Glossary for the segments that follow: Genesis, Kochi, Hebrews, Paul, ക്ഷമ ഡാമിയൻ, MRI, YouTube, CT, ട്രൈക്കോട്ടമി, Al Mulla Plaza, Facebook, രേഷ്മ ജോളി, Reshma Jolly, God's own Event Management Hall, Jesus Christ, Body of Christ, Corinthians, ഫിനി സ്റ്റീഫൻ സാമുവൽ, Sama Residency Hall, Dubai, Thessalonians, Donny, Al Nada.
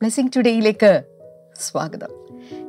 Blessing ടുഡേയിലേക്ക് സ്വാഗതം.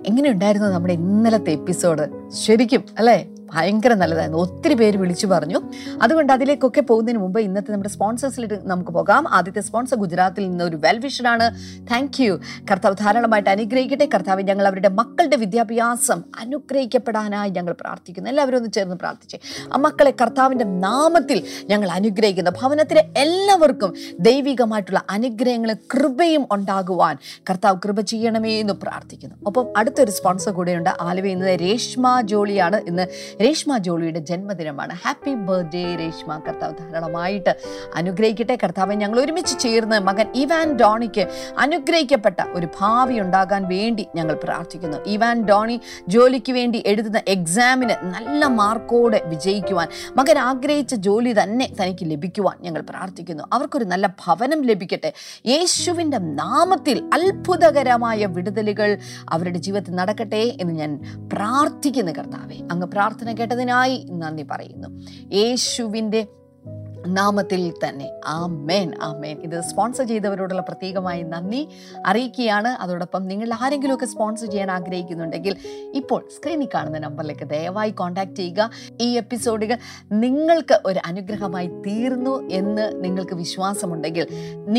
എങ്ങനെയുണ്ടായിരുന്നു നമ്മുടെ ഇന്നലത്തെ എപ്പിസോഡ്? ശരിക്കും അല്ലേ, ഭയങ്കര നല്ലതായിരുന്നു. ഒത്തിരി പേര് വിളിച്ചു പറഞ്ഞു. അതുകൊണ്ട് അതിലേക്കൊക്കെ പോകുന്നതിന് മുമ്പ് ഇന്നത്തെ നമ്മുടെ സ്പോൺസേഴ്സിലേക്ക് നമുക്ക് പോകാം. ആദ്യത്തെ സ്പോൺസർ ഗുജറാത്തിൽ നിന്ന് ഒരു വെൽവിഷറാണ്. Thank you. കർത്താവ് ധാരാളമായിട്ട് അനുഗ്രഹിക്കട്ടെ. കർത്താവ്, ഞങ്ങൾ അവരുടെ മക്കളുടെ വിദ്യാഭ്യാസം അനുഗ്രഹിക്കപ്പെടാനായി ഞങ്ങൾ പ്രാർത്ഥിക്കുന്നു. എല്ലാവരും ഒന്ന് ചേർന്ന് പ്രാർത്ഥിച്ച് ആ മക്കളെ കർത്താവിൻ്റെ നാമത്തിൽ ഞങ്ങൾ അനുഗ്രഹിക്കുന്നു. ഭവനത്തിലെ എല്ലാവർക്കും ദൈവികമായിട്ടുള്ള അനുഗ്രഹങ്ങളും കൃപയും ഉണ്ടാകുവാൻ കർത്താവ് കൃപ ചെയ്യണമേ എന്ന് പ്രാർത്ഥിക്കുന്നു. ഒപ്പം അടുത്തൊരു സ്പോൺസർ കൂടെയുണ്ട്. ആലുവയിൽ നിന്ന് രേഷ്മ ജോളിയാണ്. ഇന്ന് രേഷ്മ ജോളിയുടെ ജന്മദിനമാണ്. Happy birthday Reshma. കർത്താവ് ധാരാളമായിട്ട് അനുഗ്രഹിക്കട്ടെ. കർത്താവെ, ഞങ്ങൾ ഒരുമിച്ച് ചേർന്ന് മകൻ ഇവാൻ ഡോണിക്ക് അനുഗ്രഹിക്കപ്പെട്ട ഒരു ഭാവി ഉണ്ടാകാൻ വേണ്ടി ഞങ്ങൾ പ്രാർത്ഥിക്കുന്നു. ഇവാൻ ഡോണി ജോലിക്ക് വേണ്ടി എഴുതുന്ന എക്സാമിന് നല്ല മാർക്കോടെ വിജയിക്കുവാൻ, മകൻ ആഗ്രഹിച്ച ജോലി തന്നെ തനിക്ക് ലഭിക്കുവാൻ ഞങ്ങൾ പ്രാർത്ഥിക്കുന്നു. അവർക്കൊരു നല്ല ഭവനം ലഭിക്കട്ടെ. യേശുവിൻ്റെ നാമത്തിൽ അത്ഭുതകരമായ വിടുതലുകൾ അവരുടെ ജീവിതത്തിൽ നടക്കട്ടെ എന്ന് ഞാൻ പ്രാർത്ഥിക്കുന്നു. കർത്താവെ, അങ്ങ് പ്രാർത്ഥന കേട്ടതിനായി നന്ദി പറയുന്നു. യേശുവിൻ്റെ നാമത്തിൽ തന്നെ ആമേൻ, ആമേൻ. ഇത് സ്പോൺസർ ചെയ്തവരോടുള്ള പ്രത്യേകമായി നന്ദി അറിയിക്കുകയാണ്. അതോടൊപ്പം നിങ്ങൾ ആരെങ്കിലുമൊക്കെ സ്പോൺസർ ചെയ്യാൻ ആഗ്രഹിക്കുന്നുണ്ടെങ്കിൽ ഇപ്പോൾ സ്ക്രീനിൽ കാണുന്ന നമ്പറിലേക്ക് ദയവായി കോൺടാക്റ്റ് ചെയ്യുക. ഈ എപ്പിസോഡുകൾ നിങ്ങൾക്ക് ഒരു അനുഗ്രഹമായി തീർന്നു എന്ന് നിങ്ങൾക്ക് വിശ്വാസമുണ്ടെങ്കിൽ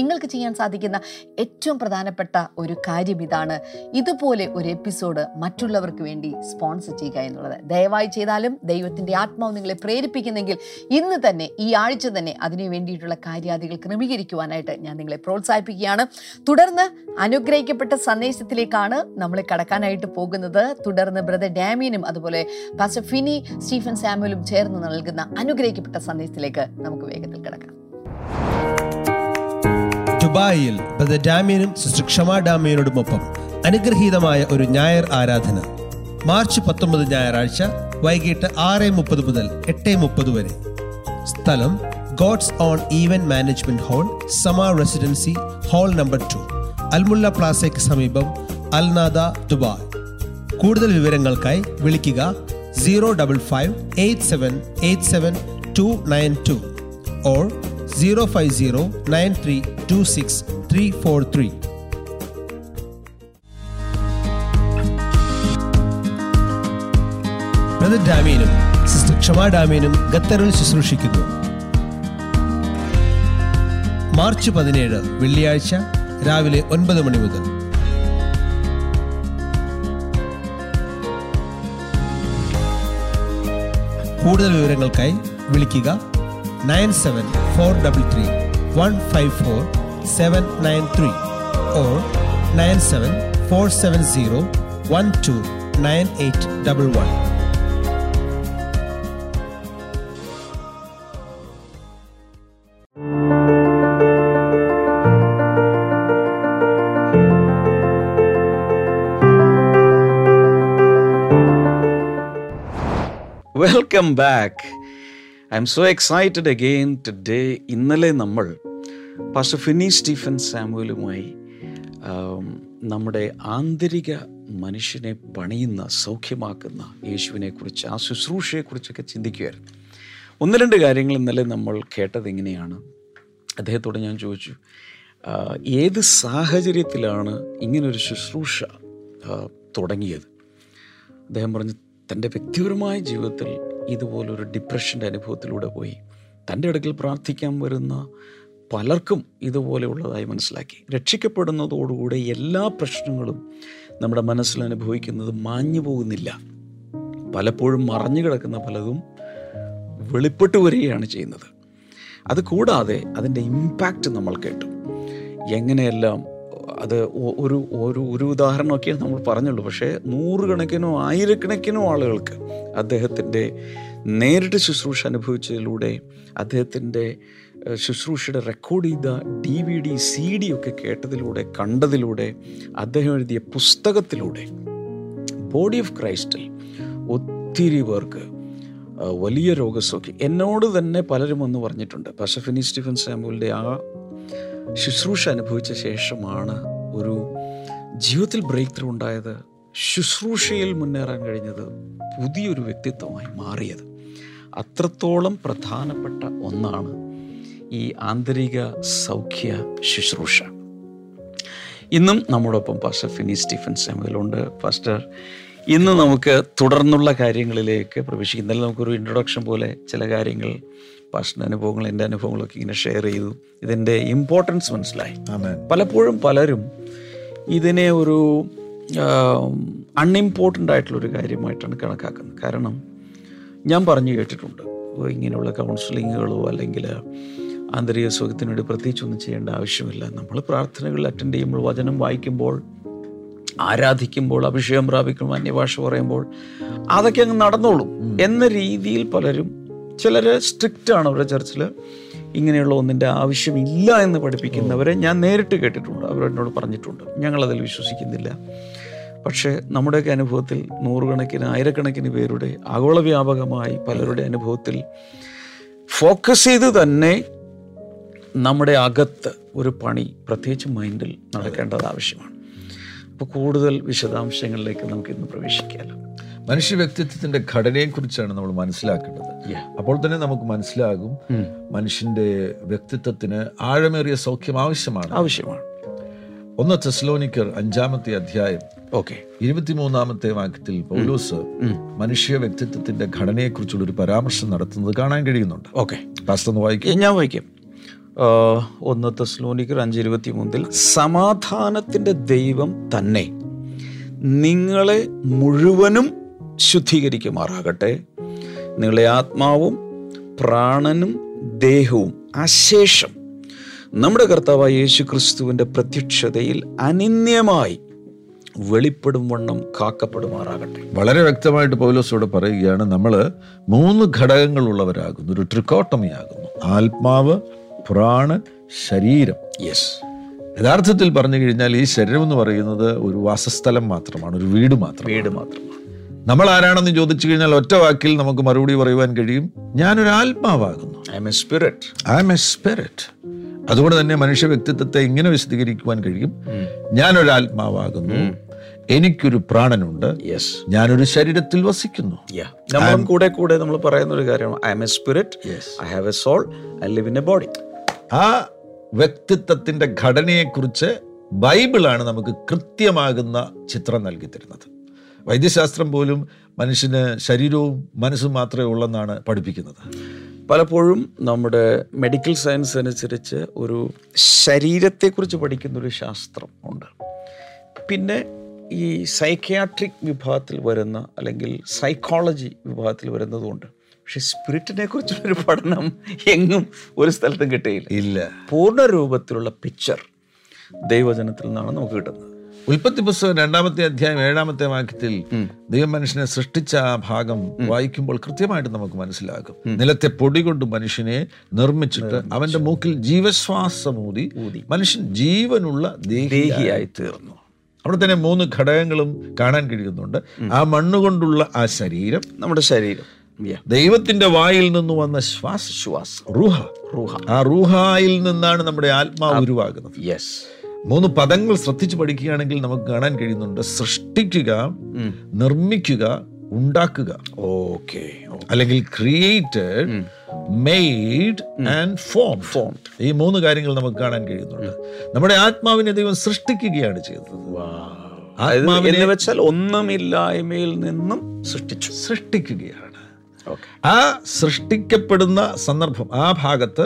നിങ്ങൾക്ക് ചെയ്യാൻ സാധിക്കുന്ന ഏറ്റവും പ്രധാനപ്പെട്ട ഒരു കാര്യം ഇതാണ്. ഇതുപോലെ ഒരു എപ്പിസോഡ് മറ്റുള്ളവർക്ക് വേണ്ടി സ്പോൺസർ ചെയ്യുക എന്നുള്ളത് ദയവായി ചെയ്താലും ദൈവത്തിൻ്റെ ആത്മാവ് നിങ്ങളെ പ്രേരിപ്പിക്കുന്നെങ്കിൽ ഇന്ന് തന്നെ, ഈ ആഴ്ച തന്നെ അതിനു വേണ്ടിയിട്ടുള്ള കാര്യാദികൾ ക്രമീകരിക്കുവാനായിട്ട് ഞാൻ നിങ്ങളെ പ്രോത്സാഹിപ്പിക്കുകയാണ്. തുടർന്ന് അനുഗ്രഹിക്കപ്പെട്ട സന്ദേശത്തിലേക്കാണ് നമ്മൾ കടക്കാനായിട്ട് പോകുന്നത്. തുടർന്ന് ബ്രദർ ഡാമിയനും അതുപോലെ പാസ്റ്റർ ഫിനി സ്റ്റീഫൻ സാമുവലും ചേർന്ന് നൽകുന്ന അനുഗ്രഹിക്കപ്പെട്ട സന്ദേശത്തിലേക്ക് നമുക്ക് വേഗത്തിൽ കടക്കാം. ദുബായിൽ ബ്രദർ ഡാമിയനും സിസ്റ്റർ ക്ഷമ ഡാമിയനോടുമൊപ്പം അനുഗ്രഹീതമായ ഒരു ഞായർ ആരാധന മാർച്ച് 19 ഞായറാഴ്ച വൈകിട്ട് 6:30 മുതൽ 8:30 വരെ. സ്ഥലം God's own Event Management Hall, Sama Residency Hall number 2, Al Mulla Plaza ക്ക് സമീപം, Al Nada, Dubai. കൂടുതൽ വിവരങ്ങൾക്കായി വിളിക്കുക 055-8787292 or 050-9326343. ബ്രദർ ഡാമിയനും സിസ്റ്റർ ക്ഷമ ഡാമിയനും ഖത്തറിൽ ശുശ്രൂഷിക്കുന്നു. മാർച്ച് 17 വെള്ളിയാഴ്ച രാവിലെ 9 മണി മുതൽ. കൂടുതൽ വിവരങ്ങൾക്കായി വിളിക്കുക 97433154 793 or 9747012981. Welcome back. I'm so excited again today. ഇന്നലെ നമ്മൾ പാസ്റ്റർ ഫിനി സ്റ്റീഫൻ സാമുവലുമായി നമ്മുടെ ആന്തരിക മനുഷ്യനെ പണിയുന്ന, സൗഖ്യമാക്കുന്ന യേശുവിനെക്കുറിച്ച്, ആ ശുശ്രൂഷയെക്കുറിച്ചൊക്കെ ചിന്തിക്കുകയായിരുന്നു. 1-2 കാര്യങ്ങൾ ഇന്നലെ നമ്മൾ കേട്ടത് ഇങ്ങനെയാണ്. അദ്ദേഹത്തോട് ഞാൻ ചോദിച്ചു, ഏത് സാഹചര്യത്തിലാണ് ഇങ്ങനൊരു ശുശ്രൂഷ തുടങ്ങിയത്? അദ്ദേഹം പറഞ്ഞു, തൻ്റെ വ്യക്തിപരമായ ജീവിതത്തിൽ ഇതുപോലൊരു ഡിപ്രഷൻ്റെ അനുഭവത്തിലൂടെ പോയി. തൻ്റെ അടുക്കൽ പ്രാർത്ഥിക്കാൻ വരുന്ന പലർക്കും ഇതുപോലെയുള്ളതായി മനസ്സിലാക്കി. രക്ഷിക്കപ്പെടുന്നതോടുകൂടെ എല്ലാ പ്രശ്നങ്ങളും നമ്മുടെ മനസ്സിൽ അനുഭവിക്കുന്നത് മാഞ്ഞു പോകുന്നില്ല. പലപ്പോഴും മറഞ്ഞു കിടക്കുന്ന പലതും വെളിപ്പെട്ടു വരികയാണ് ചെയ്യുന്നത്. അതുകൂടാതെ അതിൻ്റെ ഇമ്പാക്റ്റ് നമ്മൾ കേട്ടു. എങ്ങനെയെല്ലാം അത് ഒരു ഉദാഹരണമൊക്കെ നമ്മൾ പറഞ്ഞുള്ളൂ. പക്ഷേ 100,000 or 1,000,000 ആളുകൾക്ക് അദ്ദേഹത്തിൻ്റെ നേരിട്ട് ശുശ്രൂഷ അനുഭവിച്ചതിലൂടെ, അദ്ദേഹത്തിൻ്റെ ശുശ്രൂഷയുടെ റെക്കോർഡ് ചെയ്ത DVD CD ഒക്കെ കേട്ടതിലൂടെ, കണ്ടതിലൂടെ, അദ്ദേഹം എഴുതിയ പുസ്തകത്തിലൂടെ, ബോഡി ഓഫ് ക്രൈസ്റ്റിൽ ഒത്തിരി പേർക്ക് വലിയ രോഗസൗഖ്യം. എന്നോട് തന്നെ പലരും വന്ന് പറഞ്ഞിട്ടുണ്ട്. പാസ്റ്റർ ഫിനി സ്റ്റീഫൻ സാമുവലിൻ്റെ ആ ശുശ്രൂഷ അനുഭവിച്ച ശേഷമാണ് ഒരു ജീവിതത്തിൽ ബ്രേക്ക് ത്രൂ ഉണ്ടായത്. ശുശ്രൂഷയിൽ മുന്നേറാൻ കഴിഞ്ഞത്, പുതിയൊരു വ്യക്തിത്വമായി മാറിയത്. അത്രത്തോളം പ്രധാനപ്പെട്ട ഒന്നാണ് ഈ ആന്തരിക സൗഖ്യ ശുശ്രൂഷ. ഇന്നും നമ്മോടൊപ്പം പാസ്റ്റർ ഫിനിഷ് സ്റ്റീഫൻ സാമുവൽ ഉണ്ട്. പാസ്റ്റർ, ഇന്ന് നമുക്ക് തുടർന്നുള്ള കാര്യങ്ങളിലേക്ക് പ്രവേശിക്കും. എന്നാലും നമുക്കൊരു ഇൻട്രൊഡക്ഷൻ പോലെ ചില കാര്യങ്ങൾ പാസ്റ്ററിൻ്റെ അനുഭവങ്ങളും എൻ്റെ അനുഭവങ്ങളൊക്കെ ഇങ്ങനെ ഷെയർ ചെയ്തു. ഇതിൻ്റെ ഇമ്പോർട്ടൻസ് മനസ്സിലായി. പലപ്പോഴും പലരും ഇതിനെ ഒരു അൺഇമ്പോർട്ടൻ്റ് ആയിട്ടുള്ളൊരു കാര്യമായിട്ടാണ് കണക്കാക്കുന്നത്. കാരണം ഞാൻ പറഞ്ഞു കേട്ടിട്ടുണ്ട്, ഇങ്ങനെയുള്ള കൗൺസിലിങ്ങുകളോ അല്ലെങ്കിൽ ആന്തരിക സുഖത്തിന് വേണ്ടി പ്രത്യേകിച്ചൊന്നും ചെയ്യേണ്ട ആവശ്യമില്ല. നമ്മൾ പ്രാർത്ഥനകൾ അറ്റൻഡ് ചെയ്യുമ്പോൾ, വചനം വായിക്കുമ്പോൾ, ആരാധിക്കുമ്പോൾ, അഭിഷേകം പ്രാപിക്കുമ്പോൾ, അന്യഭാഷ പറയുമ്പോൾ അതൊക്കെ അങ്ങ് നടന്നോളും എന്ന രീതിയിൽ പലരും, ചിലർ സ്ട്രിക്റ്റാണ് അവരുടെ ചർച്ചിൽ, ഇങ്ങനെയുള്ള ഒന്നിൻ്റെ ആവശ്യമില്ല എന്ന് പഠിപ്പിക്കുന്നവരെ ഞാൻ നേരിട്ട് കേട്ടിട്ടുണ്ട്. അവരെന്നോട് പറഞ്ഞിട്ടുണ്ട്. ഞങ്ങളതിൽ വിശ്വസിക്കുന്നില്ല. പക്ഷേ നമ്മുടെയൊക്കെ അനുഭവത്തിൽ നൂറുകണക്കിന് ആയിരക്കണക്കിന് പേരുടെ ആഗോളവ്യാപകമായി പലരുടെ അനുഭവത്തിൽ ഫോക്കസ് ചെയ്ത് തന്നെ നമ്മുടെ അകത്ത് ഒരു പണി പ്രത്യേകിച്ച് മൈൻഡിൽ നടക്കേണ്ടത് ആവശ്യമാണ്. അപ്പോൾ കൂടുതൽ വിശദാംശങ്ങളിലേക്ക് നമുക്ക് ഇന്ന് പ്രവേശിക്കാം. മനുഷ്യ വ്യക്തിത്വത്തിന്റെ ഘടനയെക്കുറിച്ചാണ് നമ്മൾ മനസ്സിലാക്കേണ്ടത്. അപ്പോൾ തന്നെ നമുക്ക് മനസ്സിലാകും മനുഷ്യന്റെ വ്യക്തിത്വത്തിന് ആഴമേറിയ സൗഖ്യം ആവശ്യമാണ്. 1 തെസ്സലോനിക്കർ 5-ാമത്തെ അധ്യായം 23-ാമത്തെ വാക്യത്തിൽ പൗലോസ് മനുഷ്യ വ്യക്തിത്വത്തിന്റെ ഘടനയെക്കുറിച്ചുള്ള ഒരു പരാമർശം നടത്തുന്നത് കാണാൻ കഴിയുന്നുണ്ട്. ഞാൻ വായിക്കാം. 1 തെസ്സലോനിക്കർ 5:23 സമാധാനത്തിന്റെ ദൈവം തന്നെ നിങ്ങളെ മുഴുവനും ശുദ്ധീകരിക്കുമാറാകട്ടെ, നിങ്ങളെ ആത്മാവും പ്രാണനും ദേഹവും അശേഷം നമ്മുടെ കർത്താവായ യേശു ക്രിസ്തുവിൻ്റെ പ്രത്യക്ഷതയിൽ അനിന്യമായി വെളിപ്പെടും വണ്ണം കാക്കപ്പെടുമാറാകട്ടെ. വളരെ വ്യക്തമായിട്ട് പൗലോസോട് പറയുകയാണ്, നമ്മൾ 3 ഘടകങ്ങളുള്ളവരാകുന്നു, ഒരു ട്രിക്കോട്ടമി ആകുന്നു, ആത്മാവ്, പ്രാണൻ, ശരീരം. യെസ്, യഥാർത്ഥത്തിൽ പറഞ്ഞു കഴിഞ്ഞാൽ ഈ ശരീരം എന്ന് പറയുന്നത് ഒരു വാസസ്ഥലം മാത്രമാണ്, ഒരു വീട് മാത്രമാണ്. നമ്മൾ ആരാണെന്ന് ചോദിച്ചു കഴിഞ്ഞാൽ ഒറ്റ വാക്കിൽ നമുക്ക് മറുപടി പറയുവാൻ കഴിയും, ഞാനൊരു ആത്മാവാകുന്നു. I am a spirit. അതുകൊണ്ട് തന്നെ മനുഷ്യ വ്യക്തിത്വത്തെ ഇങ്ങനെ വിശദീകരിക്കുവാൻ കഴിയും, ഞാനൊരു ആത്മാവാകുന്നു, എനിക്കൊരു പ്രാണനുണ്ട്, ഞാനൊരു ശരീരത്തിൽ വസിക്കുന്നു. നമ്മളും കൂടെ നമ്മൾ പറയുന്ന ഒരു കാര്യമാണ്, I am a spirit, I have a soul, I live in a body. ആ വ്യക്തിത്വത്തിന്റെ ഘടനയെക്കുറിച്ച് ബൈബിളാണ് നമുക്ക് കൃത്യമാകുന്ന ചിത്രം നൽകി തരുന്നത്. വൈദ്യശാസ്ത്രം പോലും മനുഷ്യന് ശരീരവും മനസ്സും മാത്രമേ ഉള്ളെന്നാണ് പഠിപ്പിക്കുന്നത്. പലപ്പോഴും നമ്മുടെ മെഡിക്കൽ സയൻസ് അനുസരിച്ച് ഒരു ശരീരത്തെക്കുറിച്ച് പഠിക്കുന്നൊരു ശാസ്ത്രം ഉണ്ട്. പിന്നെ ഈ സൈക്യാട്രിക് വിഭാഗത്തിൽ വരുന്ന അല്ലെങ്കിൽ സൈക്കോളജി വിഭാഗത്തിൽ വരുന്നതുകൊണ്ട്. പക്ഷെ സ്പിരിറ്റിനെ കുറിച്ചുള്ളൊരു പഠനം എങ്ങും ഒരു സ്ഥലത്തും കിട്ടിയില്ല. പൂർണ്ണ രൂപത്തിലുള്ള പിക്ചർ ദൈവവചനത്തിൽ നിന്നാണ് നമുക്ക് കിട്ടുന്നത്. ഉൽപ്പത്തി പുസ്തകം 2-ാമത്തെ അധ്യായം 7-ാമത്തെ വാക്യത്തിൽ ദൈവം മനുഷ്യനെ സൃഷ്ടിച്ച ആ ഭാഗം വായിക്കുമ്പോൾ കൃത്യമായിട്ട് നമുക്ക് മനസ്സിലാകും, നിലത്തെ പൊടി കൊണ്ട് മനുഷ്യനെ നിർമ്മിച്ചിട്ട് അവന്റെ മൂക്കിൽ ജീവശ്വാസമൂതി മനുഷ്യൻ ജീവനുള്ള ദേഹിയായി തീർന്നു. അവിടെ തന്നെ 3 ഘടകങ്ങളും കാണാൻ കഴിയുന്നുണ്ട്. ആ മണ്ണുകൊണ്ടുള്ള ആ ശരീരം, നമ്മുടെ ശരീരം, ദൈവത്തിന്റെ വായിൽ നിന്ന് വന്ന ശ്വാസശ്വാസം, റൂഹ. ആ റൂഹായിൽ നിന്നാണ് നമ്മുടെ ആത്മാവ് ഉരുവാകുന്നത്. 3 പദങ്ങൾ ശ്രദ്ധിച്ചു പഠിക്കുകയാണെങ്കിൽ നമുക്ക് കാണാൻ കഴിയുന്നുണ്ട്, സൃഷ്ടിക്കുക, നിർമ്മിക്കുക, ഉണ്ടാക്കുക. ഓക്കെ, അല്ലെങ്കിൽ ക്രിയേറ്റഡ്, മെയ്ഡ് ആൻഡ് ഫോംഡ്. ഈ 3 കാര്യങ്ങൾ നമുക്ക് കാണാൻ കഴിയുന്നുണ്ട്. നമ്മുടെ ആത്മാവിനെ ദൈവം സൃഷ്ടിക്കുകയാണ് ചെയ്തത്. ആത്മാവിനെ വെച്ചാൽ ഒന്നുമില്ലായ്മയിൽ നിന്നും സൃഷ്ടിക്കുകയാണ്. ആ സൃഷ്ടിക്കപ്പെടുന്ന സന്ദർഭം, ആ ഭാഗത്ത്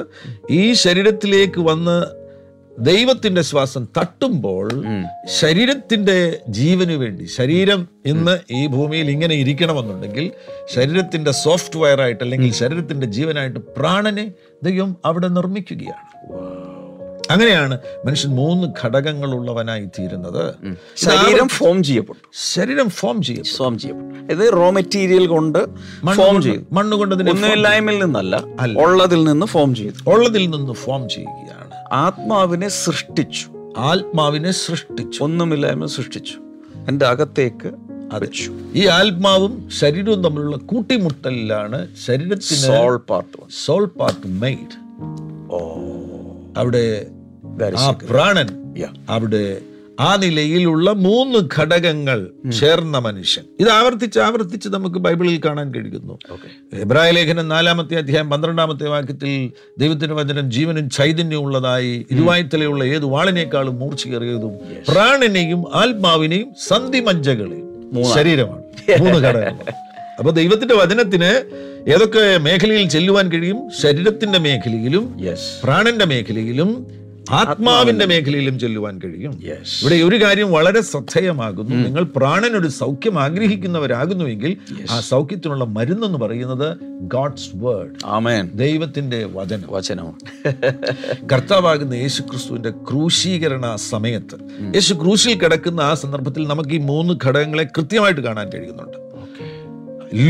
ഈ ശരീരത്തിലേക്ക് വന്ന് ദൈവത്തിന്റെ ശ്വാസം തട്ടുമ്പോൾ ശരീരത്തിന്റെ ജീവന് വേണ്ടി, ശരീരം ഇന്ന് ഈ ഭൂമിയിൽ ഇങ്ങനെ ഇരിക്കണമെന്നുണ്ടെങ്കിൽ ശരീരത്തിന്റെ സോഫ്റ്റ്വെയർ ആയിട്ട് അല്ലെങ്കിൽ ശരീരത്തിന്റെ ജീവനായിട്ട് പ്രാണനെ ദൈവം അവിടെ നിർമ്മിക്കുകയാണ്. അങ്ങനെയാണ് മനുഷ്യൻ 3 ഘടകങ്ങളുള്ളവനായി തീരുന്നത്. ശരീരം ഫോം ചെയ്യപ്പെട്ടു. റോ മെറ്റീരിയൽ കൊണ്ട് ഫോം ചെയ്തു, മണ്ണ് കൊണ്ട്, ഒന്നുമില്ലായ്മയിൽ നിന്നല്ല, ഉള്ളതിൽ നിന്ന് ഫോം ചെയ്യുകയാണ്. ആത്മാവിനെ സൃഷ്ടിച്ചു, ഒന്നുമില്ലായ്മ സൃഷ്ടിച്ചു, എൻ്റെ അകത്തേക്ക് അടച്ചു. ഈ ആത്മാവും ശരീരവും തമ്മിലുള്ള കൂട്ടിമുട്ടലിലാണ് ശരീരത്തിന് സോൾ പാർട്ട് മെയ്ഡ്. അവിടെ ആ പ്രാണൻ അവിടെ ആ ആ നിലയിലുള്ള മൂന്ന് ഘടകങ്ങൾ ചേർന്ന മനുഷ്യൻ. ഇത് ആവർത്തിച്ച് നമുക്ക് ബൈബിളിൽ കാണാൻ കഴിയുന്നു. എബ്രായ ലേഖനം 4-ാമത്തെ അധ്യായം 12-ാമത്തെ വാക്യത്തിൽ ദൈവത്തിന്റെ വചനം ജീവനും ചൈതന്യവും ഉള്ളതായി ഇരുവായ്ത്തലയുള്ള ഏത് വാളിനേക്കാളും മൂർച്ചയേറിയതും പ്രാണനെയും ആത്മാവിനെയും സന്ധിമജ്ജകളെയും. ശരീരമാണ് മൂന്ന് ഘടകങ്ങൾ. അപ്പൊ ദൈവത്തിന്റെ വചനത്തിന് ഏതൊക്കെ മേഖലയിൽ ചെല്ലുവാൻ കഴിയും? ശരീരത്തിന്റെ മേഖലയിലും പ്രാണന്റെ മേഖലയിലും ആത്മാവിന്റെ മേഖലയിലും ചെല്ലുവാൻ കഴിയും. ഇവിടെ ഒരു കാര്യം വളരെ ശ്രദ്ധേയമാകുന്നു. നിങ്ങൾ പ്രാണനൊരു സൗഖ്യം ആഗ്രഹിക്കുന്നവരാകുന്നുവെങ്കിൽ ആ സൗഖ്യത്തിനുള്ള മരുന്നെന്ന് പറയുന്നത് ഗോഡ്സ് വേർഡ്. ആമേൻ. ദൈവത്തിന്റെ വചനവും കർത്താവാകുന്ന യേശു ക്രിസ്തുവിന്റെ ക്രൂശീകരണ സമയത്ത്, യേശു ക്രൂശിൽ കിടക്കുന്ന ആ സന്ദർഭത്തിൽ നമുക്ക് ഈ മൂന്ന് ഘടകങ്ങളെ കൃത്യമായിട്ട് കാണാൻ കഴിയുന്നുണ്ട്.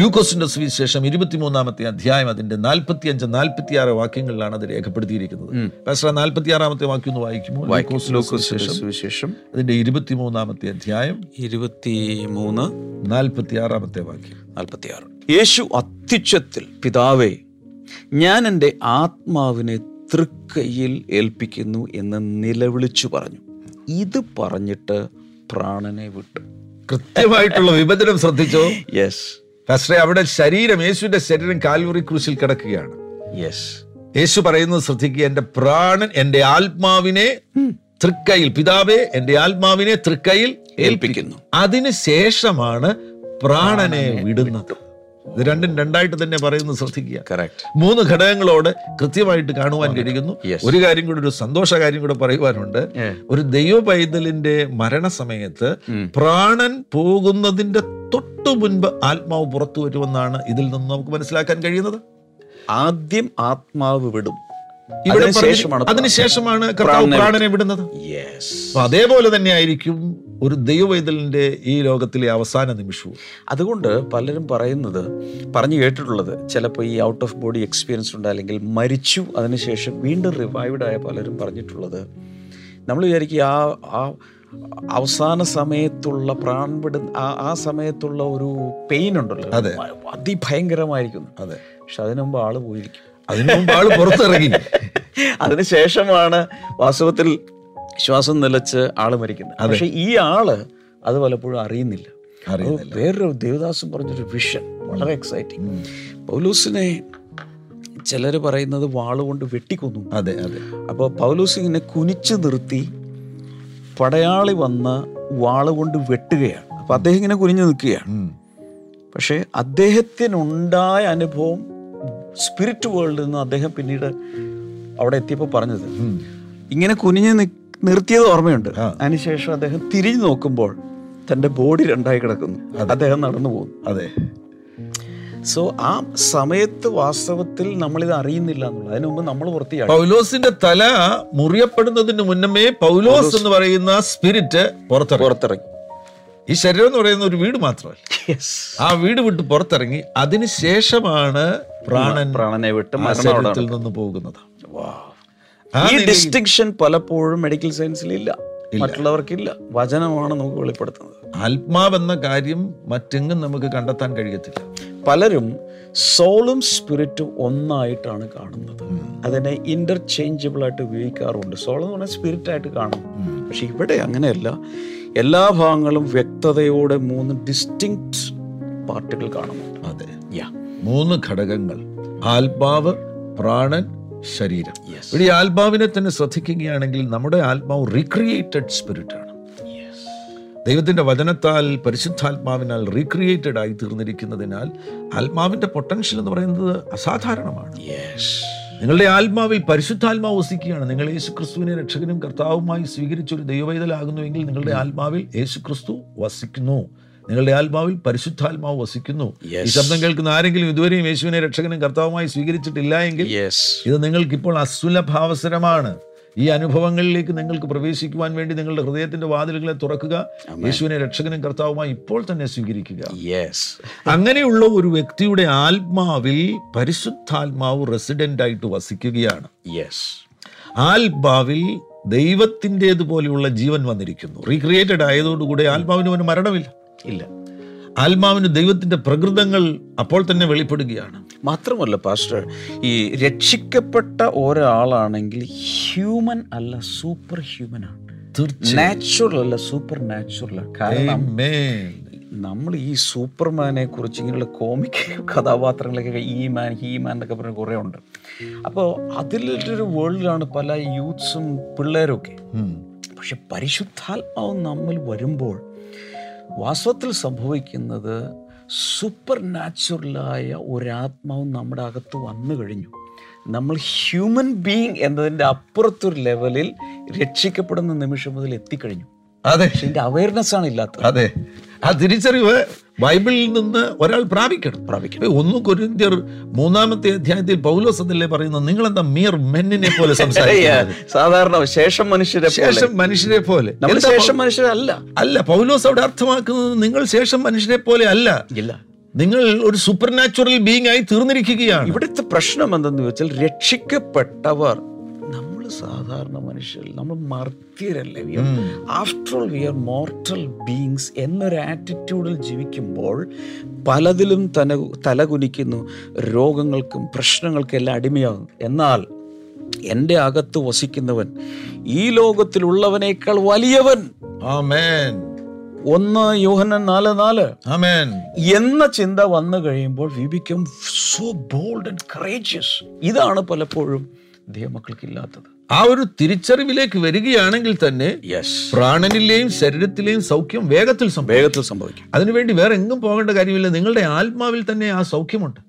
ലൂക്കോസിന്റെ സുവിശേഷം 23-ാമത്തെ അധ്യായം അതിന്റെ 45-46 വാക്യങ്ങളിലാണ് അത് രേഖപ്പെടുത്തിയിരിക്കുന്നത്. പക്ഷേ 46-ാമത്തെ വാക്യം ഒന്ന് വായിക്കുമോ? അതിന്റെ 23-ാമത്തെ അധ്യായം 43-46-ാമത്തെ വാക്യം 46. യേശു അത്യുച്ചത്തിൽ, പിതാവേ, ഞാൻ എൻ്റെ ആത്മാവിനെ തൃക്കയിൽ ഏൽപ്പിക്കുന്നു എന്ന് നിലവിളിച്ചു പറഞ്ഞു. ഇത് പറഞ്ഞിട്ട് പ്രാണനെ വിട്ടു. കൃത്യമായിട്ടുള്ള വിഭജനം ശ്രദ്ധിച്ചോ? യെസ്. പക്ഷേ അവിടെ ശരീരം, യേശുവിന്റെ ശരീരം കാൽവറി ക്രൂശിൽ കിടക്കുകയാണ്. യേശു പറയുന്നത് ശ്രദ്ധിക്കുക, എന്റെ പ്രാണൻ എന്റെ ആത്മാവിനെ തൃക്കയിൽ, പിതാവേ എന്റെ ആത്മാവിനെ തൃക്കയിൽ ഏൽപ്പിക്കുന്നു. അതിനുശേഷമാണ് പ്രാണനെ വിടുന്നത്. ഇത് രണ്ടും രണ്ടായിട്ട് തന്നെ പറയുന്നത് ശ്രദ്ധിക്കുക. കറക്റ്റ്. മൂന്ന് ഘടകങ്ങളോട് കൃത്യമായിട്ട് കാണുവാൻ കഴിയുന്നു. ഒരു കാര്യം കൂടെ, ഒരു സന്തോഷ കാര്യം കൂടെ പറയുവാനുണ്ട്. ഒരു ദൈവ പൈതലിന്റെ മരണസമയത്ത് പ്രാണൻ പോകുന്നതിന്റെ തൊട്ടു മുൻപ് ആത്മാവ് പുറത്തു വരുമെന്നാണ് ഇതിൽ നിന്ന് നമുക്ക് മനസ്സിലാക്കാൻ കഴിയുന്നത്. ആദ്യം ആത്മാവ് വിടും, അതിനുശേഷമാണ് കർത്താവ് പ്രാണനെ വിടുന്നത്. അതേപോലെ തന്നെ ആയിരിക്കും ഒരു ദൈവവൈതലിന്റെ ഈ ലോകത്തിലെ അവസാന നിമിഷവും. അതുകൊണ്ട് പലരും പറഞ്ഞു കേട്ടിട്ടുള്ളത്, ചിലപ്പോൾ ഈ ഔട്ട് ഓഫ് ബോഡി എക്സ്പീരിയൻസ് ഉണ്ട്, അല്ലെങ്കിൽ മരിച്ചു അതിനുശേഷം വീണ്ടും റിവൈവ്ഡായ പലരും പറഞ്ഞിട്ടുള്ളത്, നമ്മൾ വിചാരിക്കും ആ അവസാന സമയത്തുള്ള ആ സമയത്തുള്ള ഒരു പെയിൻ ഉണ്ടല്ലോ, അതിഭയങ്കരമായിരിക്കുന്നു. അതെ, പക്ഷെ അതിനുമുമ്പ് ആള് പോയിരിക്കും, അതിനുമുമ്പ് ആള് പുറത്തിറങ്ങി, അതിനുശേഷമാണ് വാസ്തവത്തിൽ ശ്വാസം നിലച്ച് ആള് മരിക്കുന്നത്. പക്ഷെ ഈ ആള് അത് പലപ്പോഴും അറിയുന്നില്ല. വേറൊരു ദേവദാസും പറഞ്ഞൊരു വിഷൻ, വളരെ എക്സൈറ്റിങ്. പൗലോസിനെ ചിലർ പറയുന്നത് വാളുകൊണ്ട് വെട്ടിക്കൊന്നു. അതെ അതെ. അപ്പോൾ പൗലോസിനെ കുനിച്ചു നിർത്തി പടയാളി വന്ന് വാളുകൊണ്ട് വെട്ടുകയാണ്. അപ്പം അദ്ദേഹം ഇങ്ങനെ കുനിഞ്ഞു നിൽക്കുകയാണ്. പക്ഷേ അദ്ദേഹത്തിനുണ്ടായ അനുഭവം സ്പിരിറ്റ് വേൾഡിൽ നിന്ന് അദ്ദേഹം പിന്നീട് അവിടെ എത്തിയപ്പോൾ പറഞ്ഞത്, ഇങ്ങനെ കുനിഞ്ഞ് നിർത്തിയത് ഓർമ്മയുണ്ട്. അതിനുശേഷം അദ്ദേഹം തിരിഞ്ഞു നോക്കുമ്പോൾ തൻ്റെ ബോഡി രണ്ടായി കിടക്കുന്നു, അദ്ദേഹം നടന്നു പോകുന്നു. അതെ. സോ ആ സമയത്ത് വാസ്തവത്തിൽ നമ്മളിത് അറിയുന്നില്ല എന്നുള്ളത്, അതിനു മുമ്പ് നമ്മൾ വൃത്തിയായി. പൗലോസിന്റെ തല മുറിയപ്പെടുന്നതിന് മുന്നമേ പൗലോസ് എന്ന് പറയുന്ന സ്പിരിറ്റ് പുറത്തിറങ്ങി. ഈ ശരീരം എന്ന് പറയുന്ന ഒരു വീട് മാത്രമല്ല, ആ വീട് വിട്ട് പുറത്തിറങ്ങി. അതിനുശേഷമാണ് പ്രാണനെ വിട്ട് മരണത്തിൽ നിന്ന് പോകുന്നത്. ഈ ഡിസ്റ്റിങ്ഷൻ പലപ്പോഴും മെഡിക്കൽ സയൻസിലില്ല, മറ്റുള്ളവർക്കില്ല. വചനമാണ് നമുക്ക് വെളിപ്പെടുത്തുന്നത്. ആത്മാവെന്ന കാര്യം മറ്റെങ്ങും നമുക്ക് കണ്ടെത്താൻ കഴിയത്തില്ല. പലരും സോളും സ്പിരിറ്റും ഒന്നായിട്ടാണ് കാണുന്നത്, അതിനെ ഇന്റർചേഞ്ചബിൾ ആയിട്ട് ഉപയോഗിക്കാറുണ്ട്. സോൾ എന്ന് പറഞ്ഞാൽ സ്പിരിറ്റായിട്ട് കാണും, പക്ഷെ ഇവിടെ അങ്ങനെയല്ല. എല്ലാ ഭാഗങ്ങളും വ്യക്തതയോടെ മൂന്ന് ഡിസ്റ്റിങ്ക്റ്റ് പാർട്ടുകൾ കാണുന്നുണ്ട്. അതെ, മൂന്ന് ഘടകങ്ങൾ: ആത്മാവ്, പ്രാണൻ, ശരീരം. ഇവിടെ ആത്മാവിനെ തന്നെ ശ്രദ്ധിക്കുകയാണെങ്കിൽ നമ്മുടെ ആത്മാവ് റീക്രിയേറ്റഡ് സ്പിരിറ്റ് ആണ്. ദൈവത്തിൻ്റെ വചനത്താൽ പരിശുദ്ധാത്മാവിനാൽ റീക്രിയേറ്റഡ് ആയി തീർന്നിരിക്കുന്നതിനാൽ ആത്മാവിൻ്റെ പൊട്ടൻഷ്യൽ എന്ന് പറയുന്നത് അസാധാരണമാണ്. നിങ്ങളുടെ ആത്മാവിൽ പരിശുദ്ധാത്മാവ് വസിക്കുകയാണ്. നിങ്ങൾ യേശുക്രിസ്തുവിനെ രക്ഷകനും കർത്താവുമായി സ്വീകരിച്ചൊരു ദൈവവൈതലാകുന്നുവെങ്കിൽ നിങ്ങളുടെ ആത്മാവിൽ യേശുക്രിസ്തു വസിക്കുന്നു, നിങ്ങളുടെ ആത്മാവിൽ പരിശുദ്ധാത്മാവ് വസിക്കുന്നു. ഈ ശബ്ദം കേൾക്കുന്ന ആരെങ്കിലും ഇതുവരെയും യേശുവിനെ രക്ഷകനും കർത്താവുമായി സ്വീകരിച്ചിട്ടില്ല എങ്കിൽ ഇത് നിങ്ങൾക്കിപ്പോൾ അസുലഭാവസരമാണ്. ഈ അനുഭവങ്ങളിലേക്ക് നിങ്ങൾക്ക് പ്രവേശിക്കുവാൻ വേണ്ടി നിങ്ങളുടെ ഹൃദയത്തിന്റെ വാതിലുകളെ തുറക്കുക, യേശുവിനെ രക്ഷകനും കർത്താവുമായി ഇപ്പോൾ തന്നെ സ്വീകരിക്കുക. അങ്ങനെയുള്ള ഒരു വ്യക്തിയുടെ ആത്മാവിൽ പരിശുദ്ധാത്മാവ് റെസിഡന്റ് ആയിട്ട് വസിക്കുകയാണ്. ആത്മാവിൽ ദൈവത്തിൻ്റെതുപോലെയുള്ള ജീവൻ വന്നിരിക്കുന്നു. റീക്രിയേറ്റഡ് ആയതോടുകൂടി ആത്മാവിന് ഒരു മരണമില്ല. ആത്മാവിന് ദൈവത്തിന്റെ പ്രകൃതങ്ങൾ അപ്പോൾ തന്നെ വെളിപ്പെടുകയാണ്. മാത്രമല്ല പാസ്റ്റർ, ഈ രക്ഷിക്കപ്പെട്ട ഒരാളാണെങ്കിൽ ഹ്യൂമൻ അല്ല, സൂപ്പർ ഹ്യൂമൻ ആണ്. നാച്ചുറൽ അല്ല, സൂപ്പർ നാച്ചുറൽ. കാരണം നമ്മൾ ഈ സൂപ്പർമാനെ കുറിച്ച് ഇങ്ങനെയുള്ള കോമിക് കഥാപാത്രങ്ങളൊക്കെ ഈ മാൻ ഹീ മാൻ എന്നൊക്കെ പറഞ്ഞ് കുറേ ഉണ്ട്. അപ്പോൾ അതിലൊരു വേൾഡിലാണ് പല യൂത്ത്സും പിള്ളേരും ഒക്കെ. പക്ഷെ പരിശുദ്ധാത്മാവ് നമ്മൾ വരുമ്പോൾ വാസ്തവത്തിൽ സംഭവിക്കുന്നത് സൂപ്പർ നാച്ചുറലായ ഒരാത്മാവ് നമ്മുടെ അകത്ത് വന്നു കഴിഞ്ഞു. നമ്മൾ ഹ്യൂമൻ ബീയിങ് എന്നതിൻ്റെ അപ്പുറത്തൊരു ലെവലിൽ രക്ഷിക്കപ്പെടുന്ന നിമിഷം മുതൽ എത്തിക്കഴിഞ്ഞു. അതെ, ഇതിൻ്റെ അവയർനെസ് ആണ് ഇല്ലാത്തത്. അതെ, ആ തിരിച്ചറിവ് ബൈബിളിൽ നിന്ന് ഒരാൾ പ്രാപിക്കണം. 1 കൊരിന്ത്യർ 3 അധ്യായത്തിൽ പൗലോസ് എന്നല്ലേ പറയുന്നത്, നിങ്ങളെന്താ മിയർ മെന്നിനെ പോലെ സംസാരിക്കുക, സാധാരണ ശേഷം മനുഷ്യരെ പോലെ. ശേഷം മനുഷ്യരല്ല, അല്ല, പൗലോസ് അവിടെ അർത്ഥമാക്കുന്നത് നിങ്ങൾ ശേഷം മനുഷ്യരെ പോലെ അല്ല, ഇല്ല, നിങ്ങൾ ഒരു സൂപ്പർ നാച്ചുറൽ ബീയിങ് ആയി തീർന്നിരിക്കുകയാണ്. ഇവിടുത്തെ പ്രശ്നം എന്തെന്ന് വെച്ചാൽ രക്ഷിക്കപ്പെട്ടവർ നമ്മൾ സാധാരണ മനുഷ്യർ, നമ്മൾ മർത്യരല്ലേ, after all we are mortal beings എന്നൊരു ആറ്റിറ്റ്യൂഡിൽ ജീവിക്കുമ്പോൾ പലതിലും തലകുനിക്കുന്നു, രോഗങ്ങൾക്കും പ്രശ്നങ്ങൾക്കും എല്ലാം അടിമയാകുന്നു. എന്നാൽ എൻ്റെ അകത്ത് വസിക്കുന്നവൻ ഈ ലോകത്തിലുള്ളവനേക്കാൾ വലിയവൻ. ആമേൻ. 1 യോഹന്നാൻ 4:4 ആമേൻ എന്ന ചിന്ത വന്നു കഴിയുമ്പോൾ we become so bold and courageous. ഇതാണ് പലപ്പോഴും ദൈവമക്കൾക്കില്ലാത്തത്. ആ ഒരു തിരിച്ചറിവിലേക്ക് വരികയാണെങ്കിൽ തന്നെ പ്രാണനിലെയും ശരീരത്തിലെയും സൗഖ്യം വേഗത്തിൽ സംഭവിക്കും. അതിനുവേണ്ടി വേറെ എങ്ങും പോകേണ്ട കാര്യമില്ല. നിങ്ങളുടെ ആത്മാവിൽ തന്നെ ആ സൗഖ്യമുണ്ട്.